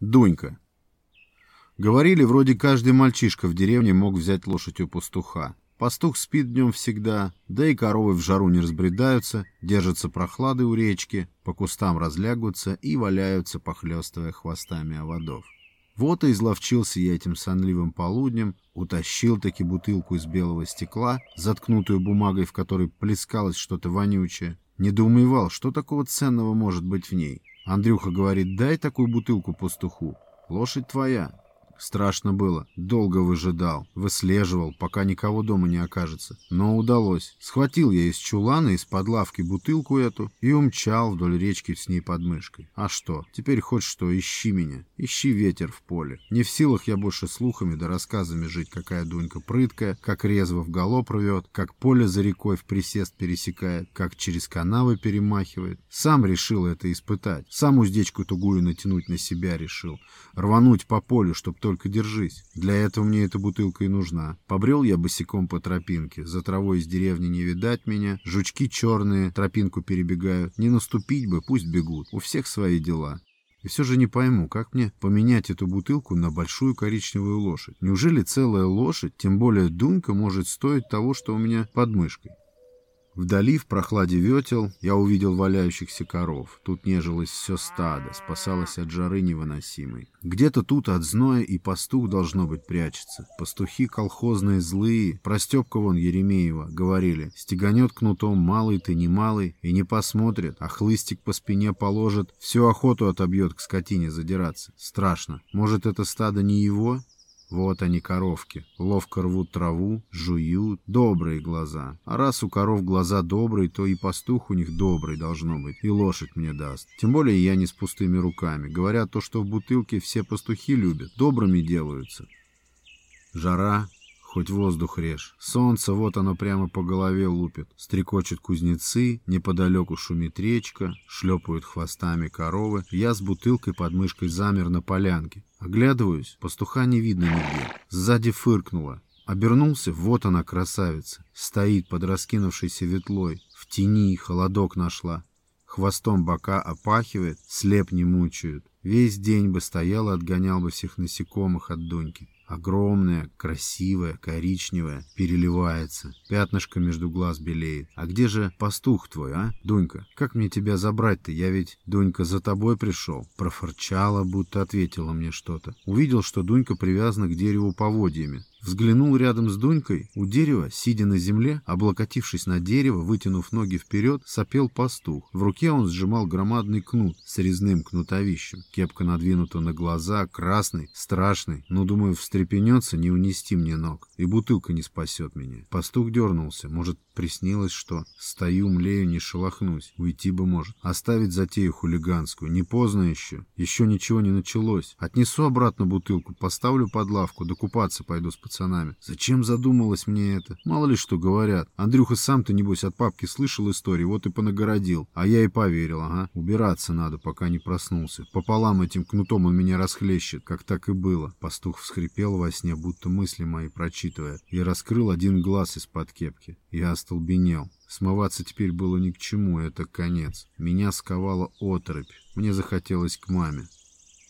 Дунька. Говорили, вроде каждый мальчишка в деревне мог взять лошадь у пастуха. Пастух спит днем всегда, да и коровы в жару не разбредаются, держатся прохлады у речки, по кустам разлягутся и валяются, похлестывая хвостами оводов. Вот и изловчился я этим сонливым полуднем, утащил-таки бутылку из белого стекла, заткнутую бумагой, в которой плескалось что-то вонючее. Недоумевал, что такого ценного может быть в ней. Андрюха говорит, дай такую бутылку пастуху, лошадь твоя. Страшно было, долго выжидал, выслеживал, пока никого дома не окажется. Но удалось. Схватил я из чулана, из-под лавки бутылку эту и умчал вдоль речки с ней подмышкой. А что? Теперь хоть что, ищи меня, ищи ветер в поле. Не в силах я больше слухами да рассказами жить, какая Дунька прыткая, как резво в галоп рвет, как поле за рекой в присест пересекает, как через канавы перемахивает. Сам решил это испытать, сам уздечку тугую натянуть на себя решил, рвануть по полю, чтоб только держись. Для этого мне эта бутылка и нужна. Побрел я босиком по тропинке. За травой из деревни не видать меня. Жучки черные тропинку перебегают. Не наступить бы, пусть бегут. У всех свои дела. И все же не пойму, как мне поменять эту бутылку на большую коричневую лошадь. Неужели целая лошадь, тем более Дунька, может стоить того, что у меня под мышкой? Вдали, в прохладе ветел, я увидел валяющихся коров. Тут нежилось все стадо, спасалось от жары невыносимой. Где-то тут от зноя и пастух, должно быть, прячется. Пастухи колхозные злые. Про Степка вон Еремеева говорили. Стеганет кнутом, малый ты, не малый, и не посмотрит, а хлыстик по спине положит. Всю охоту отобьет к скотине задираться. Страшно. Может, это стадо не его? Вот они, коровки, ловко рвут траву, жуют, добрые глаза. А раз у коров глаза добрые, то и пастух у них добрый должно быть, и лошадь мне даст. Тем более я не с пустыми руками. Говорят, то, что в бутылке, все пастухи любят, добрыми делаются. Жара, хоть воздух режь. Солнце, вот оно прямо по голове лупит. Стрекочут кузнецы, неподалеку шумит речка, шлепают хвостами коровы. Я с бутылкой под мышкой замер на полянке. Оглядываюсь, пастуха не видно нигде. Сзади фыркнуло. Обернулся, вот она, красавица. Стоит под раскинувшейся ветлой. В тени холодок нашла. Хвостом бока опахивает, слеп не мучают. Весь день бы стоял и отгонял бы всех насекомых от Дуньки. Огромная, красивая, коричневая, переливается. Пятнышко между глаз белеет. А где же пастух твой, а, Дунька? Как мне тебя забрать-то? Я ведь, Дунька, за тобой пришел. Профырчала, будто ответила мне что-то. Увидел, что Дунька привязана к дереву поводьями. Взглянул рядом с Дунькой. У дерева, сидя на земле, облокотившись на дерево, вытянув ноги вперед, сопел пастух. В руке он сжимал громадный кнут с резным кнутовищем. Кепка надвинута на глаза, красный, страшный. Но, думаю, встрепенется, не унести мне ног. И бутылка не спасет меня. Пастух дернулся. Может, приснилось, что стою, млею, не шелохнусь. Уйти бы может. Оставить затею хулиганскую. Не поздно еще. Еще ничего не началось. Отнесу обратно бутылку, поставлю под лавку, докупаться пойду с пацанами. Зачем задумалось мне это? Мало ли что говорят. Андрюха сам-то, небось, от папки слышал истории, вот и понагородил. А я и поверил, ага. Убираться надо, пока не проснулся. Пополам этим кнутом он меня расхлещет, как так и было. Пастух всхрипел во сне, будто мысли мои прочитывая, и раскрыл один глаз из-под кепки. Я остолбенел. Смываться теперь было ни к чему, это конец. Меня сковала оторопь. Мне захотелось к маме.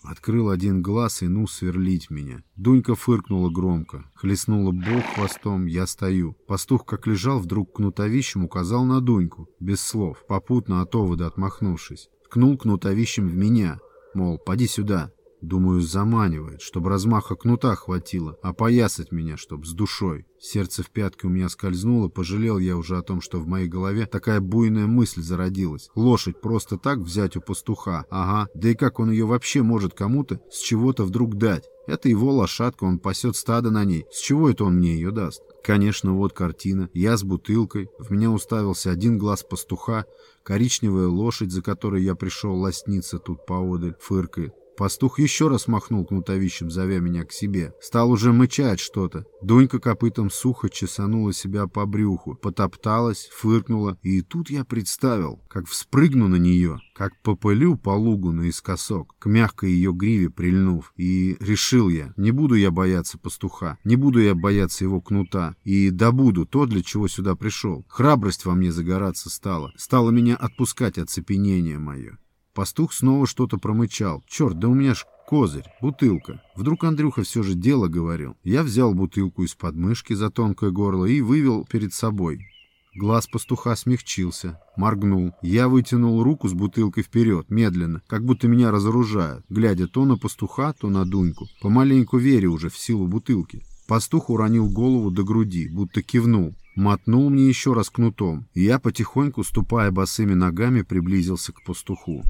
Открыл один глаз и ну сверлить меня. Дунька фыркнула громко, хлестнула бок хвостом, я стою. Пастух, как лежал, вдруг кнутовищем указал на Дуньку, без слов, попутно от овода отмахнувшись. Ткнул кнутовищем в меня, мол, поди сюда. Думаю, заманивает, чтобы размаха кнута хватило, опоясать меня, чтоб с душой. Сердце в пятке у меня скользнуло, пожалел я уже о том, что в моей голове такая буйная мысль зародилась. Лошадь просто так взять у пастуха, ага, да и как он ее вообще может кому-то с чего-то вдруг дать? Это его лошадка, он пасет стадо на ней, с чего это он мне ее даст? Конечно, вот картина. Я с бутылкой. В меня уставился один глаз пастуха. Коричневая лошадь, за которой я пришел, лоснится тут поодаль, фыркает. Пастух еще раз махнул кнутовищем, зовя меня к себе. Стал уже мычать что-то. Дунька копытом сухо чесанула себя по брюху, потопталась, фыркнула. И тут я представил, как вспрыгну на нее, как попылю по лугу наискосок, к мягкой ее гриве прильнув. И решил я, не буду я бояться пастуха, не буду я бояться его кнута, и добуду то, для чего сюда пришел. Храбрость во мне загораться стала, стала меня отпускать оцепенение мое. Пастух снова что-то промычал. «Черт, да у меня ж козырь, бутылка». Вдруг Андрюха все же дело говорил. Я взял бутылку из подмышки за тонкое горло и вывел перед собой. Глаз пастуха смягчился, моргнул. Я вытянул руку с бутылкой вперед, медленно, как будто меня разоружают, глядя то на пастуха, то на Дуньку, помаленьку веря уже в силу бутылки. Пастух уронил голову до груди, будто кивнул. Мотнул мне еще раз кнутом, и я потихоньку, ступая босыми ногами, приблизился к пастуху.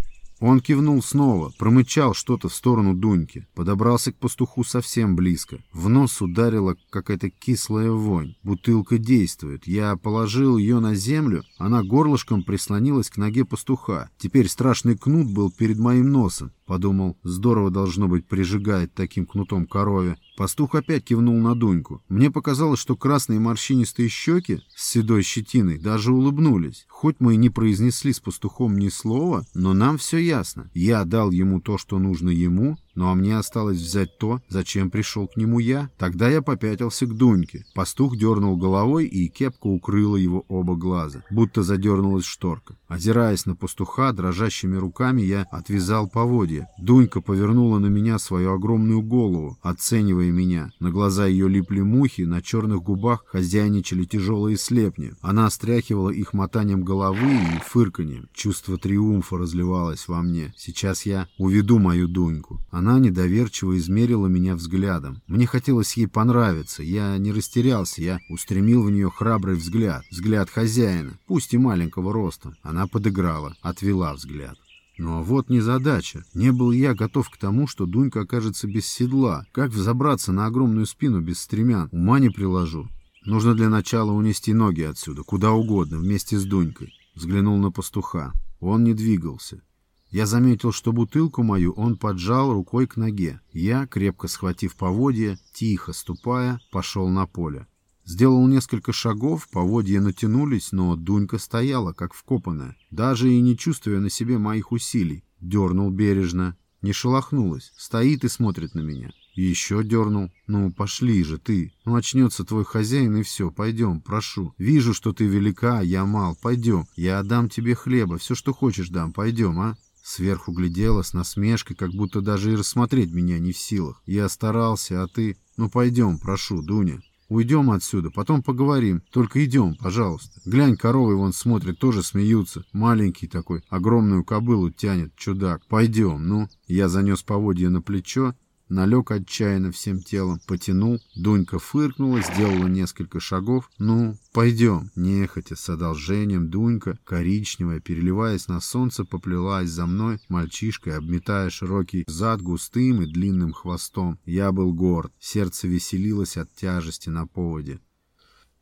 Он кивнул снова, промычал что-то в сторону Дуньки, подобрался к пастуху совсем близко. В нос ударила какая-то кислая вонь. Бутылка действует. Я положил ее на землю, она горлышком прислонилась к ноге пастуха. Теперь страшный кнут был перед моим носом. Подумал, здорово должно быть прижигает таким кнутом корове. Пастух опять кивнул на Дуньку. Мне показалось, что красные морщинистые щеки с седой щетиной даже улыбнулись. Хоть мы и не произнесли с пастухом ни слова, но нам все ясно. Я дал ему то, что нужно ему, ну а мне осталось взять то, зачем пришел к нему я. Тогда я попятился к Дуньке. Пастух дернул головой, и кепка укрыла его оба глаза, будто задернулась шторка. Озираясь на пастуха, дрожащими руками я отвязал поводья. Дунька повернула на меня свою огромную голову, оценивая меня. На глаза ее липли мухи, на черных губах хозяйничали тяжелые слепни. Она стряхивала их мотанием головы и фырканьем. Чувство триумфа разливалось во мне. Сейчас я уведу мою Дуньку. Она недоверчиво измерила меня взглядом. Мне хотелось ей понравиться. Я не растерялся, я устремил в нее храбрый взгляд. Взгляд хозяина, пусть и маленького роста. Она подыграла, отвела взгляд. Но вот незадача. Не был я готов к тому, что Дунька окажется без седла. Как взобраться на огромную спину без стремян? Ума не приложу. Нужно для начала унести ноги отсюда, куда угодно, вместе с Дунькой. Взглянул на пастуха. Он не двигался. Я заметил, что бутылку мою он поджал рукой к ноге. Я, крепко схватив поводья, тихо ступая, пошел на поле. Сделал несколько шагов, поводья натянулись, но Дунька стояла, как вкопанная, даже и не чувствуя на себе моих усилий. Дернул бережно, не шелохнулась, стоит и смотрит на меня. Еще дернул. «Ну, пошли же ты. Ну, очнется твой хозяин, и все. Пойдем, прошу. Вижу, что ты велика, я мал. Пойдем. Я дам тебе хлеба, все, что хочешь дам. Пойдем, а?» Сверху глядела с насмешкой, как будто даже и рассмотреть меня не в силах. Я старался, а ты... Ну, пойдем, прошу, Дуня. Уйдем отсюда, потом поговорим. Только идем, пожалуйста. Глянь, коровы вон смотрят, тоже смеются. Маленький такой, огромную кобылу тянет, чудак. Пойдем, ну. Я занес поводья на плечо, налег отчаянно всем телом, потянул. Дунька фыркнула, сделала несколько шагов. «Ну, пойдем!» Нехотя, с одолжением, Дунька, коричневая, переливаясь на солнце, поплелась за мной, мальчишкой, обметая широкий зад густым и длинным хвостом. Я был горд, сердце веселилось от тяжести на поводе.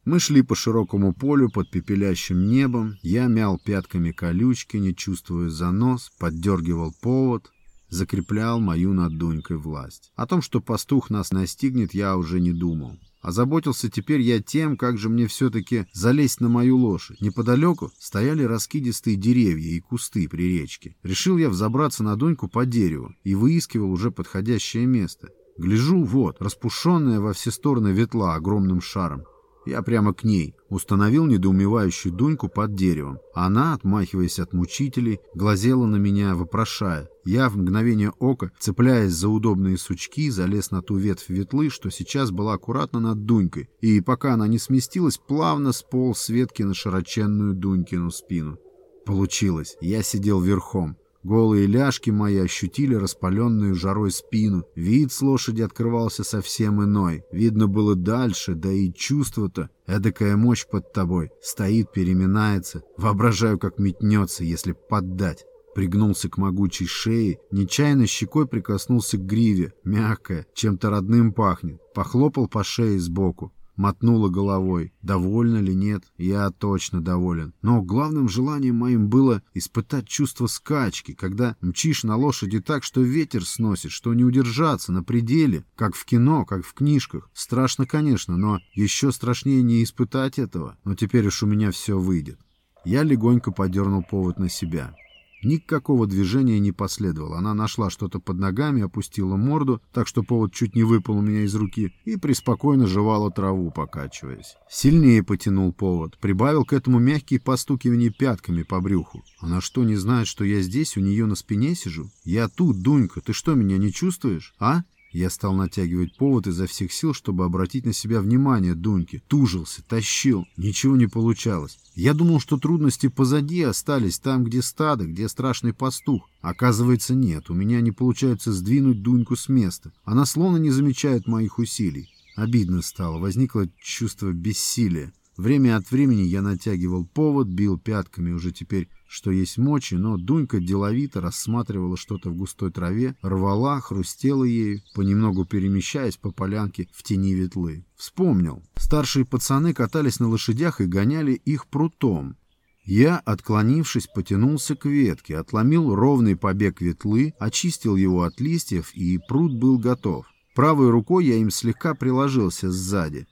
Мы шли по широкому полю под пепелящим небом. Я мял пятками колючки, не чувствуя занос, поддергивал повод, закреплял мою над Дунькой власть. О том, что пастух нас настигнет, я уже не думал. Озаботился теперь я тем, как же мне все-таки залезть на мою лошадь. Неподалеку стояли раскидистые деревья и кусты при речке. Решил я взобраться на Дуньку по дереву и выискивал уже подходящее место. Гляжу, вот, распушенная во все стороны ветла огромным шаром. Я прямо к ней. Установил недоумевающую Дуньку под деревом. Она, отмахиваясь от мучителей, глазела на меня, вопрошая. Я в мгновение ока, цепляясь за удобные сучки, залез на ту ветвь ветлы, что сейчас была аккуратно над Дунькой. И пока она не сместилась, плавно сполз с ветки на широченную Дунькину спину. Получилось. Я сидел верхом. Голые ляжки мои ощутили распаленную жарой спину. Вид с лошади открывался совсем иной. Видно было дальше, да и чувство-то. Эдакая мощь под тобой. Стоит, переминается. Воображаю, как метнется, если поддать. Пригнулся к могучей шее, нечаянно щекой прикоснулся к гриве. Мягкая, чем-то родным пахнет. Похлопал по шее сбоку. мотнула головой. Довольна ли нет? Я точно доволен. Но главным желанием моим было испытать чувство скачки, когда мчишь на лошади так, что ветер сносит, что не удержаться на пределе, как в кино, как в книжках. Страшно, конечно, но еще страшнее не испытать этого. Но теперь уж у меня все выйдет. Я легонько подернул повод на себя. Никакого движения не последовало. Она нашла что-то под ногами, опустила морду, так что повод чуть не выпал у меня из руки, и преспокойно жевала траву, покачиваясь. Сильнее потянул повод, прибавил к этому мягкие постукивания пятками по брюху. Она что, не знает, что я здесь, у нее на спине сижу? Я тут, Дунька, ты что, меня не чувствуешь, а? Я стал натягивать повод изо всех сил, чтобы обратить на себя внимание Дуньки. Тужился, тащил. Ничего не получалось. Я думал, что трудности позади остались, там, где стадо, где страшный пастух. Оказывается, нет. У меня не получается сдвинуть Дуньку с места. Она словно не замечает моих усилий. Обидно стало. Возникло чувство бессилия. Время от времени я натягивал повод, бил пятками уже теперь, что есть мочи, но Дунька деловито рассматривала что-то в густой траве, рвала, хрустела ею, понемногу перемещаясь по полянке в тени ветлы. Вспомнил. Старшие пацаны катались на лошадях и гоняли их прутом. Я, отклонившись, потянулся к ветке, отломил ровный побег ветлы, очистил его от листьев, и прут был готов. Правой рукой я им слегка приложился сзади.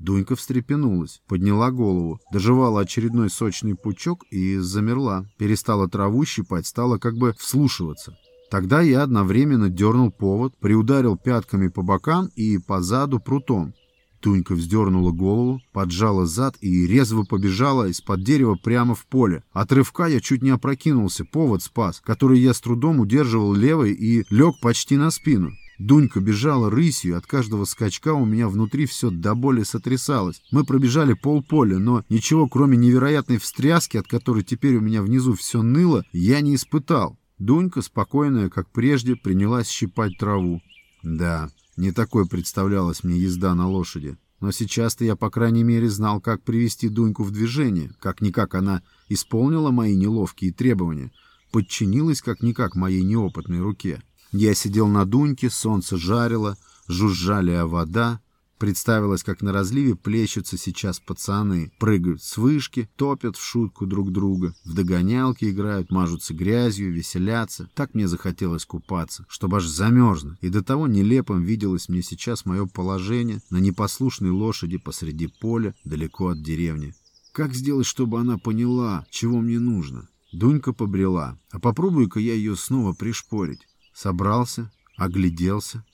Дунька встрепенулась, подняла голову, дожевала очередной сочный пучок и замерла. Перестала траву щипать, стала как бы вслушиваться. Тогда я одновременно дернул повод, приударил пятками по бокам и по заду прутом. Дунька вздернула голову, поджала зад и резво побежала из-под дерева прямо в поле. От рывка я чуть не опрокинулся, повод спас, который я с трудом удерживал левой, и лег почти на спину. Дунька бежала рысью, от каждого скачка у меня внутри все до боли сотрясалось. Мы пробежали полполя, но ничего, кроме невероятной встряски, от которой теперь у меня внизу все ныло, я не испытал. Дунька, спокойная, как прежде, принялась щипать траву. Да, не такой представлялась мне езда на лошади. Но сейчас-то я, по крайней мере, знал, как привести Дуньку в движение. Как-никак она исполнила мои неловкие требования, подчинилась как-никак моей неопытной руке. Я сидел на Дуньке, солнце жарило, жужжали вода. Представилось, как на разливе плещутся сейчас пацаны, прыгают с вышки, топят в шутку друг друга, в догонялки играют, мажутся грязью, веселятся. Так мне захотелось купаться, чтобы аж замерзну. И до того нелепым виделось мне сейчас мое положение на непослушной лошади посреди поля, далеко от деревни. Как сделать, чтобы она поняла, чего мне нужно? Дунька побрела. А попробую-ка я ее снова пришпорить. Собрался, огляделся,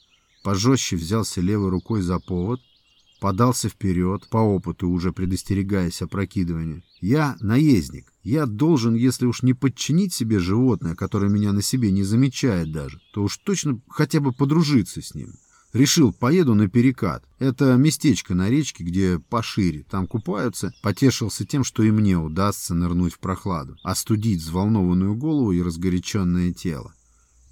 пожестче взялся левой рукой за повод, подался вперед, по опыту уже предостерегаясь опрокидывания. Я наездник. Я должен, если уж не подчинить себе животное, которое меня на себе не замечает даже, то уж точно хотя бы подружиться с ним. Решил, поеду на Перекат. Это местечко на речке, где пошире. Там купаются. Потешился тем, что и мне удастся нырнуть в прохладу, остудить взволнованную голову и разгоряченное тело.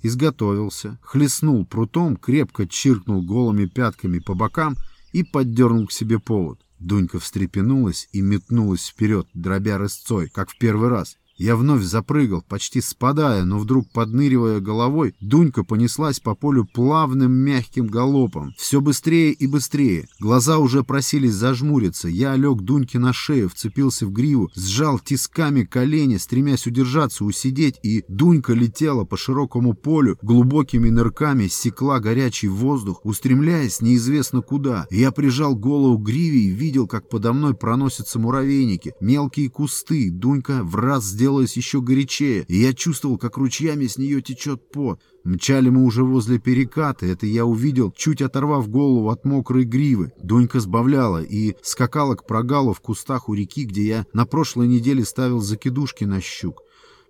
Изготовился, хлестнул прутом, крепко чиркнул голыми пятками по бокам и поддернул к себе повод. Дунька встрепенулась и метнулась вперед, дробя рысцой, как в первый раз. Я вновь запрыгал, почти спадая, но вдруг подныривая головой, Дунька понеслась по полю плавным мягким галопом. Все быстрее и быстрее. Глаза уже просились зажмуриться. Я лег Дуньке на шею, вцепился в гриву, сжал тисками колени, стремясь удержаться, усидеть, и Дунька летела по широкому полю, глубокими нырками секла горячий воздух, устремляясь неизвестно куда. Я прижал голову к гриве и видел, как подо мной проносятся муравейники, мелкие кусты. Дунька в раз сделалось еще горячее, и я чувствовал, как ручьями с нее течет пот. Мчали мы уже возле Переката, это я увидел, чуть оторвав голову от мокрой гривы. Дунька сбавляла и скакала к прогалу в кустах у реки, где я на прошлой неделе ставил закидушки на щук.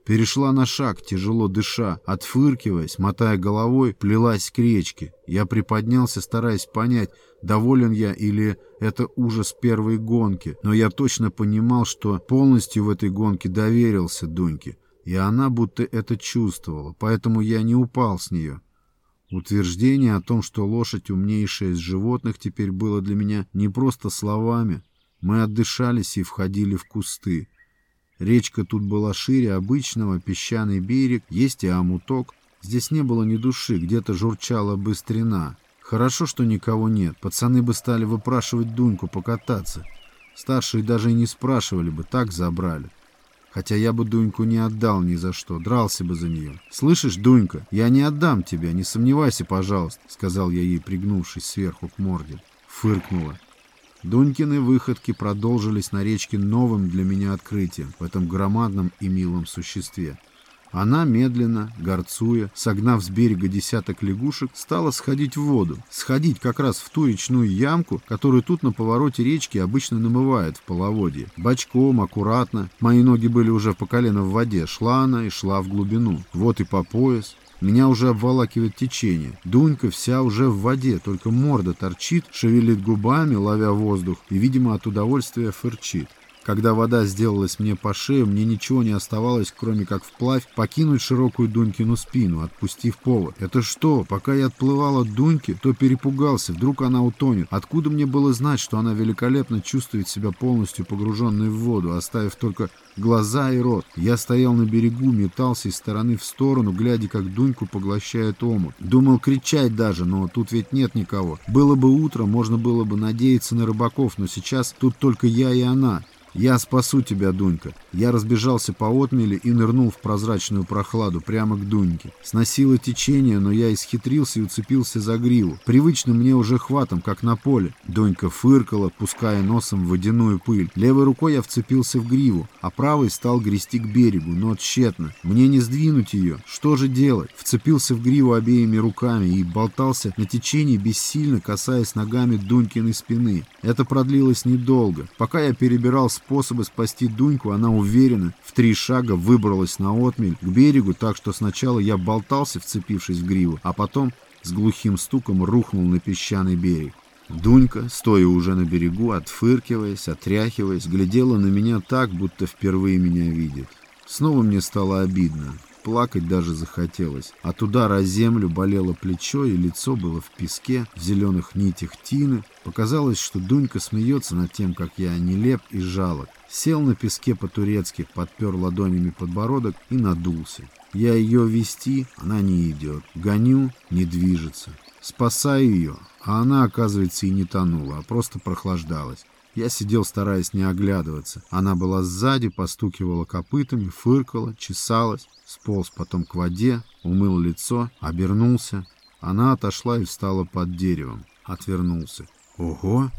Перешла на шаг, тяжело дыша, отфыркиваясь, мотая головой, плелась к речке. Я приподнялся, стараясь понять, доволен я или это ужас первой гонки. Но я точно понимал, что полностью в этой гонке доверился Дуньке. И она будто это чувствовала, поэтому я не упал с нее. Утверждение о том, что лошадь умнейшая из животных, теперь было для меня не просто словами. Мы отдышались и входили в кусты. Речка тут была шире обычного, песчаный берег, есть и омуток. Здесь не было ни души, где-то журчала быстрена. Хорошо, что никого нет. Пацаны бы стали выпрашивать Дуньку покататься. Старшие даже и не спрашивали бы, так забрали. Хотя я бы Дуньку не отдал ни за что, дрался бы за нее. «Слышишь, Дунька, я не отдам тебя, не сомневайся, пожалуйста», — сказал я ей, пригнувшись сверху к морде. Фыркнула. Дунькины выходки продолжились на речке новым для меня открытием в этом громадном и милом существе. Она медленно, горцуя, согнав с берега десяток лягушек, стала сходить в воду. Сходить как раз в ту речную ямку, которую тут на повороте речки обычно намывает в половодье. Бочком, аккуратно. Мои ноги были уже по колено в воде. Шла она и шла в глубину. Вот и по пояс. Меня уже обволакивает течение. Дунька вся уже в воде, только морда торчит, шевелит губами, ловя воздух, и, видимо, от удовольствия фырчит. Когда вода сделалась мне по шею, мне ничего не оставалось, кроме как вплавь покинуть широкую Дунькину спину, отпустив повод. Это что? Пока я отплывал от Дуньки, то перепугался, вдруг она утонет. Откуда мне было знать, что она великолепно чувствует себя полностью погруженной в воду, оставив только глаза и рот? Я стоял на берегу, метался из стороны в сторону, глядя, как Дуньку поглощает омут. Думал кричать даже, но тут ведь нет никого. Было бы утро, можно было бы надеяться на рыбаков, но сейчас тут только я и она. «Я спасу тебя, Дунька!» Я разбежался по отмели и нырнул в прозрачную прохладу прямо к Дуньке. Сносило течение, но я исхитрился и уцепился за гриву, привычным мне уже хватом, как на поле. Дунька фыркала, пуская носом водяную пыль. Левой рукой я вцепился в гриву, а правой стал грести к берегу, но тщетно. Мне не сдвинуть ее. Что же делать? Вцепился в гриву обеими руками и болтался на течении, бессильно касаясь ногами Дунькиной спины. Это продлилось недолго. Пока я перебирал способы спасти Дуньку, она уверенно в 3 шага выбралась на отмель к берегу, так что сначала я болтался, вцепившись в гриву, а потом с глухим стуком рухнул на песчаный берег. Дунька, стоя уже на берегу, отфыркиваясь, отряхиваясь, глядела на меня так, будто впервые меня видит. Снова мне стало обидно, плакать даже захотелось. От удара о землю болело плечо, и лицо было в песке, в зеленых нитях тины. Показалось, что Дунька смеется над тем, как я нелеп и жалок. Сел на песке по-турецки, подпер ладонями подбородок и надулся. Я ее вести, она не идет. Гоню, не движется. Спасаю ее, а она, оказывается, и не тонула, а просто прохлаждалась. Я сидел, стараясь не оглядываться. Она была сзади, постукивала копытами, фыркала, чесалась. Сполз потом к воде, умыл лицо, обернулся. Она отошла и встала под деревом. Отвернулся. Ого!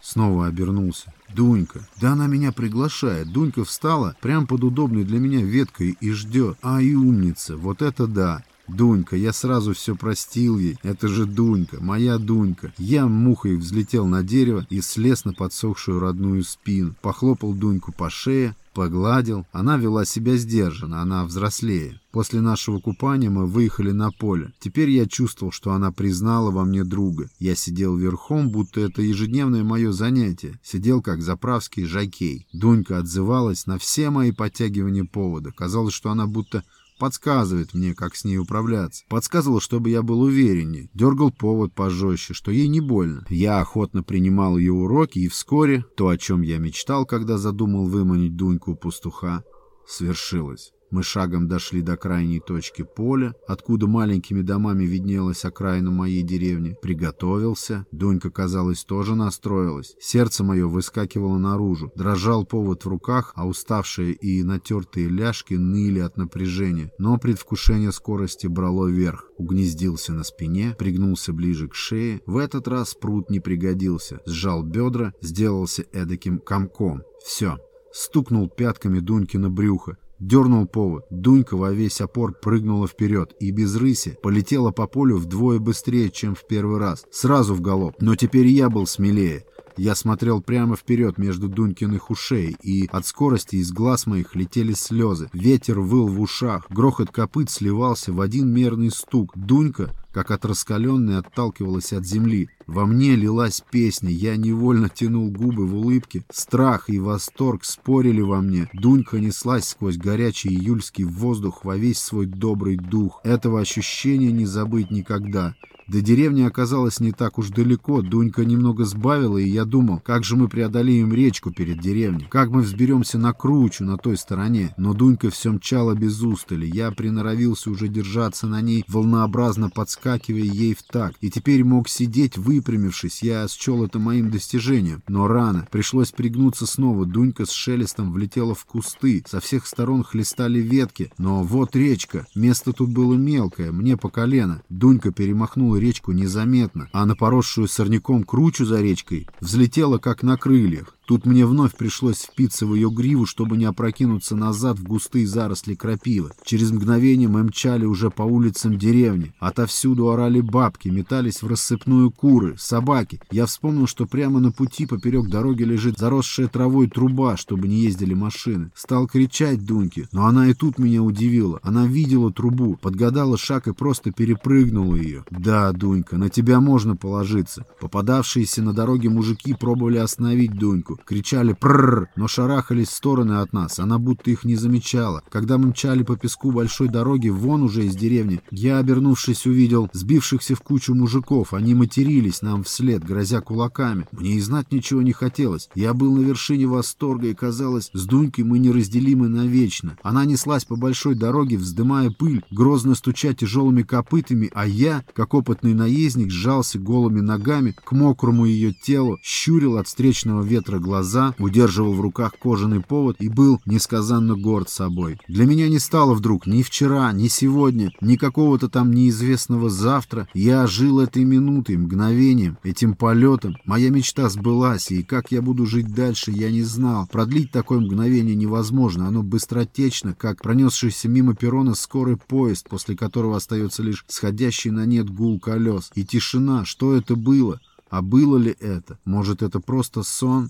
Снова обернулся. Дунька. Да она меня приглашает. Дунька встала прям под удобной для меня веткой и ждет. Ай, умница, вот это да! Дунька, я сразу все простил ей. Это же Дунька, моя Дунька. Я мухой взлетел на дерево и слез на подсохшую родную спину. Похлопал Дуньку по шее, погладил. Она вела себя сдержанно, она взрослее. После нашего купания мы выехали на поле. Теперь я чувствовал, что она признала во мне друга. Я сидел верхом, будто это ежедневное мое занятие. Сидел как заправский жокей. Дунька отзывалась на все мои подтягивания повода. Казалось, что она будто... подсказывает мне, как с ней управляться. Подсказывал, чтобы я был увереннее. Дергал повод пожестче, что ей не больно. Я охотно принимал ее уроки, и вскоре то, о чем я мечтал, когда задумал выманить Дуньку у пастуха, свершилось. Мы шагом дошли до крайней точки поля, откуда маленькими домами виднелась окраина моей деревни. Приготовился. Дунька, казалось, тоже настроилась. Сердце мое выскакивало наружу. Дрожал повод в руках, а уставшие и натертые ляжки ныли от напряжения. Но предвкушение скорости брало верх. Угнездился на спине, пригнулся ближе к шее. В этот раз прут не пригодился. Сжал бедра, сделался эдаким комком. Все. Стукнул пятками Дуньки на брюхо. Дернул повод. Дунька во весь опор прыгнула вперед и без рыси полетела по полю вдвое быстрее, чем в первый раз. Сразу в галоп. Но теперь я был смелее. Я смотрел прямо вперед между Дунькиных ушей, и от скорости из глаз моих летели слезы. Ветер выл в ушах. Грохот копыт сливался в один мерный стук. Дунька, как от раскаленной, отталкивалась от земли. Во мне лилась песня, я невольно тянул губы в улыбке. Страх и восторг спорили во мне. Дунька неслась сквозь горячий июльский воздух во весь свой добрый дух. Этого ощущения не забыть никогда. До деревни оказалось не так уж далеко, Дунька немного сбавила, и я думал, как же мы преодолеем речку перед деревней, как мы взберемся на кручу на той стороне. Но Дунька все мчала без устали, я приноровился уже держаться на ней, волнообразно подскакивая ей в такт, и теперь мог сидеть выпрямившись, я счел это моим достижением. Но рано, пришлось пригнуться снова, Дунька с шелестом влетела в кусты, со всех сторон хлестали ветки, но вот речка, место тут было мелкое, мне по колено. Дунька перемахнула речку незаметно, а на поросшую сорняком кручу за речкой взлетела как на крыльях. Тут мне вновь пришлось впиться в ее гриву, чтобы не опрокинуться назад в густые заросли крапивы. Через мгновение мы мчали уже по улицам деревни. Отовсюду орали бабки, метались в рассыпную куры, собаки. Я вспомнил, что прямо на пути поперек дороги лежит заросшая травой труба, чтобы не ездили машины. Стал кричать Дуньке, но она и тут меня удивила. Она видела трубу, подгадала шаг и просто перепрыгнула ее. Да, Дунька, на тебя можно положиться. Попадавшиеся на дороге мужики пробовали остановить Дуньку. Кричали «прррр», но шарахались в стороны от нас, она будто их не замечала. Когда мы мчали по песку большой дороги вон уже из деревни, я, обернувшись, увидел сбившихся в кучу мужиков, они матерились нам вслед, грозя кулаками. Мне и знать ничего не хотелось, я был на вершине восторга и, казалось, с Дунькой мы неразделимы навечно. Она неслась по большой дороге, вздымая пыль, грозно стуча тяжелыми копытами, а я, как опытный наездник, сжался голыми ногами к мокрому ее телу, щурил от встречного ветра глаза, удерживал в руках кожаный повод и был несказанно горд собой. Для меня не стало вдруг ни вчера, ни сегодня, ни какого-то там неизвестного завтра. Я жил этой минутой, мгновением, этим полетом. Моя мечта сбылась, и как я буду жить дальше, я не знал. Продлить такое мгновение невозможно, оно быстротечно, как пронесшийся мимо перрона скорый поезд, после которого остается лишь сходящий на нет гул колес. И тишина, что это было? А было ли это? Может, это просто сон?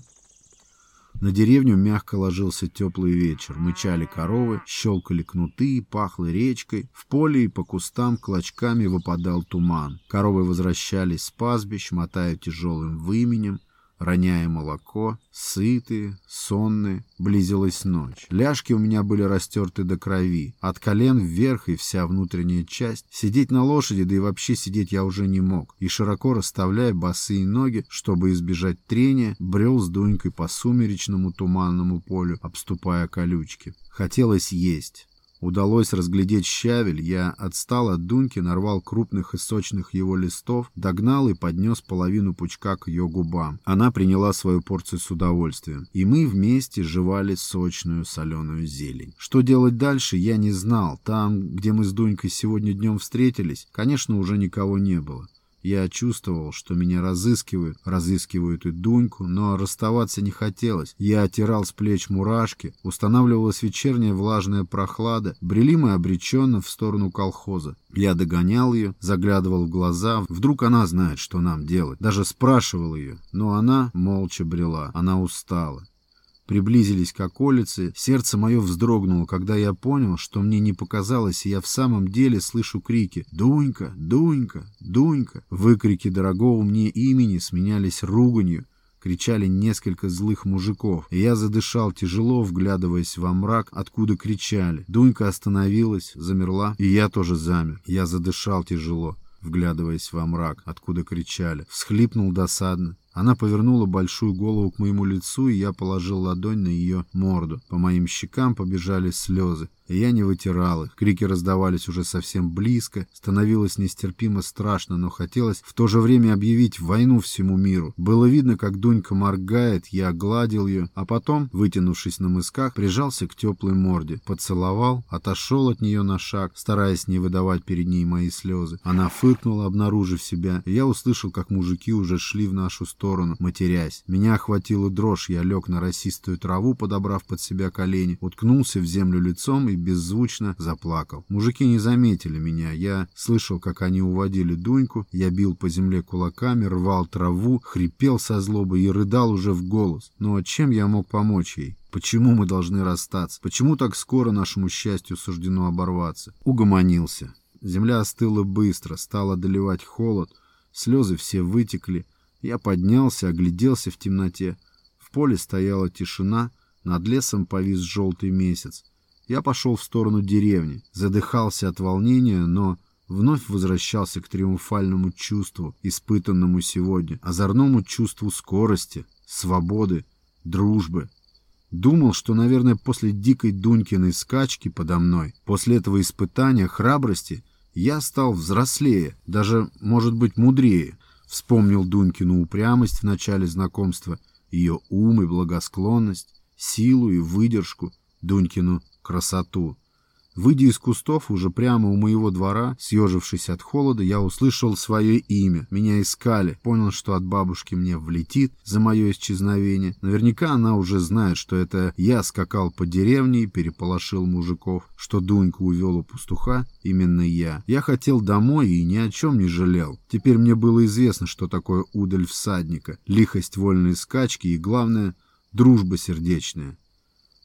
На деревню мягко ложился теплый вечер, мычали коровы, щелкали кнуты, пахло речкой, в поле и по кустам клочками выпадал туман. Коровы возвращались с пастбищ, мотая тяжелым выменем, роняя молоко, сытые, сонные. Близилась ночь. Ляжки у меня были растерты до крови, от колен вверх и вся внутренняя часть. Сидеть на лошади, да и вообще сидеть я уже не мог, и, широко расставляя босые ноги, чтобы избежать трения, брел с Дунькой по сумеречному туманному полю, обступая колючки. Хотелось есть. Удалось разглядеть щавель, я отстал от Дуньки, нарвал крупных и сочных его листов, догнал и поднес половину пучка к ее губам. Она приняла свою порцию с удовольствием, и мы вместе жевали сочную соленую зелень. Что делать дальше, я не знал. Там, где мы с Дунькой сегодня днем встретились, конечно, уже никого не было. Я чувствовал, что меня разыскивают и Дуньку, но расставаться не хотелось. Я оттирал с плеч мурашки, устанавливалась вечерняя влажная прохлада, брели мы обреченно в сторону колхоза. Я догонял ее, заглядывал в глаза, вдруг она знает, что нам делать. Даже спрашивал ее, но она молча брела, она устала. Приблизились к околице, сердце мое вздрогнуло, когда я понял, что мне не показалось, и я в самом деле слышу крики «Дунька! Дунька! Дунька!». Выкрики дорогого мне имени сменялись руганью, кричали несколько злых мужиков, и я задышал тяжело, вглядываясь во мрак, откуда кричали. Дунька остановилась, замерла, и я тоже замер. Я задышал тяжело, вглядываясь во мрак, откуда кричали, всхлипнул досадно. Она повернула большую голову к моему лицу, и я положил ладонь на ее морду. По моим щекам побежали слезы, и я не вытирал их. Крики раздавались уже совсем близко, становилось нестерпимо страшно, но хотелось в то же время объявить войну всему миру. Было видно, как Дунька моргает, я гладил ее, а потом, вытянувшись на мысках, прижался к теплой морде, поцеловал, отошел от нее на шаг, стараясь не выдавать перед ней мои слезы. Она фыркнула, обнаружив себя, и я услышал, как мужики уже шли в нашу сторону. Матерясь. Меня охватила дрожь, я лег на росистую траву, подобрав под себя колени, уткнулся в землю лицом и беззвучно заплакал. Мужики не заметили меня, я слышал, как они уводили Дуньку, я бил по земле кулаками, рвал траву, хрипел со злобой и рыдал уже в голос. Но чем я мог помочь ей? Почему мы должны расстаться? Почему так скоро нашему счастью суждено оборваться? Угомонился. Земля остыла быстро, стал одолевать холод, слезы все вытекли. Я поднялся, огляделся в темноте. В поле стояла тишина, над лесом повис желтый месяц. Я пошел в сторону деревни, задыхался от волнения, но вновь возвращался к триумфальному чувству, испытанному сегодня, озорному чувству скорости, свободы, дружбы. Думал, что, наверное, после дикой Дунькиной скачки подо мной, после этого испытания храбрости, я стал взрослее, даже, может быть, мудрее. Вспомнил Дунькину упрямость в начале знакомства, ее ум и благосклонность, силу и выдержку, Дунькину красоту. Выйдя из кустов, уже прямо у моего двора, съежившись от холода, я услышал свое имя. Меня искали. Понял, что от бабушки мне влетит за мое исчезновение. Наверняка она уже знает, что это я скакал по деревне и переполошил мужиков, что Дунька увел у пастуха именно я. Я хотел домой и ни о чем не жалел. Теперь мне было известно, что такое удаль всадника, лихость вольной скачки и, главное, дружба сердечная.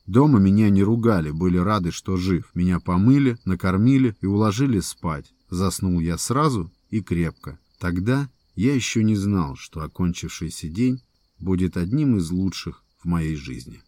Дома меня не ругали, были рады, что жив. Меня помыли, накормили и уложили спать. Заснул я сразу и крепко. Тогда я еще не знал, что окончившийся день будет одним из лучших в моей жизни.